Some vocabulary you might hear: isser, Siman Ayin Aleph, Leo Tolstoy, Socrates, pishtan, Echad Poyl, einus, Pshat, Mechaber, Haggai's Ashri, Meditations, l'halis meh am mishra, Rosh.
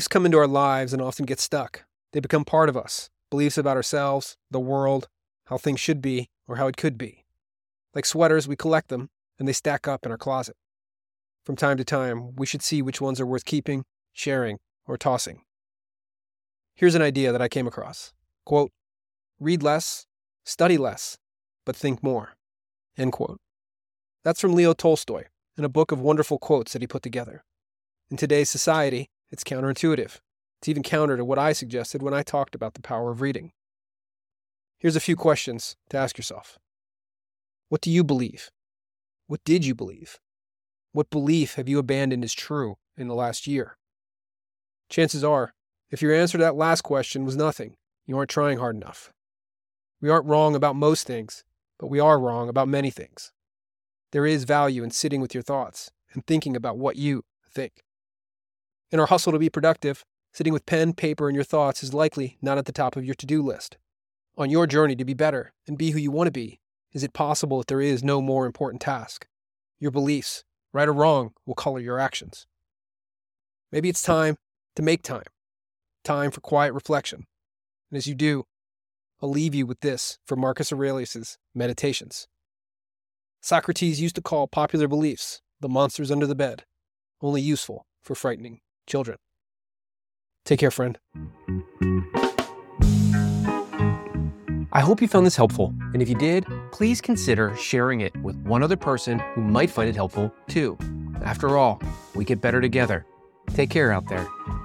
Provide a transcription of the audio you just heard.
Beliefs come into our lives and often get stuck. They become part of us. Beliefs about ourselves, the world, how things should be, or how it could be. Like sweaters, we collect them, and they stack up in our closet. From time to time, we should see which ones are worth keeping, sharing, or tossing. Here's an idea that I came across. Quote, "Read less, study less, but think more." End quote. That's from Leo Tolstoy in a book of wonderful quotes that he put together. In today's society, it's counterintuitive. It's even counter to what I suggested when I talked about the power of reading. Here's a few questions to ask yourself. What do you believe? What did you believe? What belief have you abandoned as true in the last year? Chances are, if your answer to that last question was nothing, you aren't trying hard enough. We aren't wrong about most things, but we are wrong about many things. There is value in sitting with your thoughts and thinking about what you think. In our hustle to be productive, sitting with pen, paper, and your thoughts is likely not at the top of your to-do list. On your journey to be better and be who you want to be, is it possible that there is no more important task? Your beliefs, right or wrong, will color your actions. Maybe it's time to make time. Time for quiet reflection. And as you do, I'll leave you with this from Marcus Aurelius' Meditations. Socrates used to call popular beliefs the monsters under the bed, only useful for frightening children. Take care, friend. I hope you found this helpful, and if you did, please consider sharing it with one other person who might find it helpful too. After all, we get better together. Take care out there.